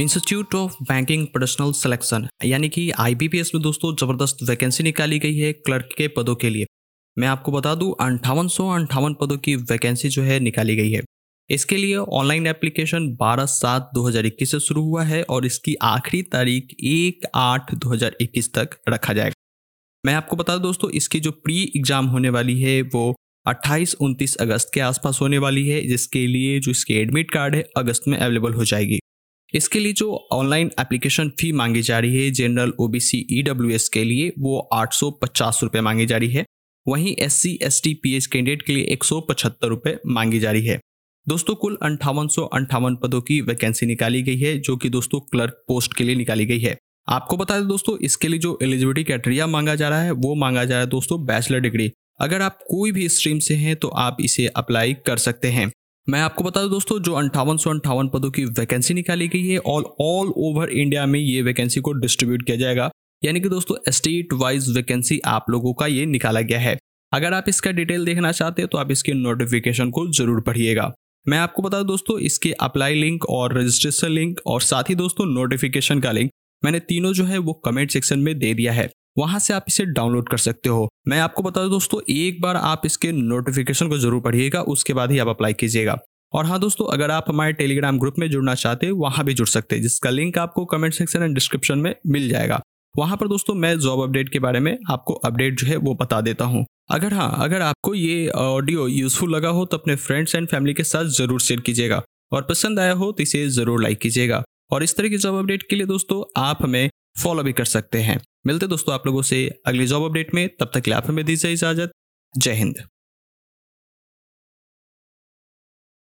Institute of banking professional selection यानी कि IBPS में दोस्तों जबरदस्त वैकेंसी निकाली गई है क्लर्क के पदों के लिए। मैं आपको बता दूं 5858 पदों की वैकेंसी जो है निकाली गई है। इसके लिए ऑनलाइन एप्लीकेशन 12/7/2021 से शुरू हुआ है और इसकी आखिरी तारीख 1/8/2021 तक रखा जाएगा। मैं आपको बता दूं दोस्तों इसकी जो प्री एग्जाम होने वाली है वो 28-29 अगस्त के आसपास होने वाली है, जिसके लिए जो इसके एडमिट कार्ड है अगस्त में अवेलेबल हो जाएगी। इसके लिए जो ऑनलाइन एप्लीकेशन फ़ी मांगी जा रही है जनरल OBC EWS के लिए वो 850 रुपये मांगी जा रही है, वहीं SC ST PH कैंडिडेट के लिए 175 रुपये मांगी जा रही है। दोस्तों कुल 5858 पदों की वैकेंसी निकाली गई है जो कि दोस्तों क्लर्क पोस्ट के लिए निकाली गई है। आपको बता दें दोस्तों इसके लिए जो एलिजिबिलिटी क्राइटेरिया मांगा जा रहा है वो मांगा जा रहा है दोस्तों बैचलर डिग्री। अगर आप कोई भी स्ट्रीम से हैं तो आप इसे अप्लाई कर सकते हैं। मैं आपको बता दूं दोस्तों जो 5858 पदों की वैकेंसी निकाली गई है ऑल ओवर इंडिया में ये वैकेंसी को डिस्ट्रीब्यूट किया जाएगा, यानी कि दोस्तों स्टेट वाइज वैकेंसी आप लोगों का ये निकाला गया है। अगर आप इसका डिटेल देखना चाहते हैं तो आप इसके नोटिफिकेशन को जरूर पढ़िएगा। मैं आपको बता दूं दोस्तों इसके अप्लाई लिंक और रजिस्ट्रेशन लिंक और साथ ही दोस्तों नोटिफिकेशन का लिंक मैंने तीनों जो है वो कमेंट सेक्शन में दे दिया है, वहां से आप इसे डाउनलोड कर सकते हो। मैं आपको बता दूं दोस्तों एक बार आप इसके नोटिफिकेशन को जरूर पढ़िएगा, उसके बाद ही आप अप्लाई कीजिएगा। और हाँ दोस्तों अगर आप हमारे टेलीग्राम ग्रुप में जुड़ना चाहते हैं वहां भी जुड़ सकते हैं, जिसका लिंक आपको कमेंट सेक्शन एंड डिस्क्रिप्शन में मिल जाएगा। वहां पर दोस्तों मैं जॉब अपडेट के बारे में आपको अपडेट जो है वो बता देता हूँ। अगर आपको ये ऑडियो यूजफुल लगा हो तो अपने फ्रेंड्स एंड फैमिली के साथ जरूर शेयर कीजिएगा और पसंद आया हो तो इसे जरूर लाइक कीजिएगा। और इस तरह की जॉब अपडेट के लिए दोस्तों आप हमें फॉलो भी कर सकते हैं। मिलते दोस्तों आप लोगों से अगली जॉब अपडेट में, तब तक के लिए आप हमें दीजिए इजाजत। जय हिंद।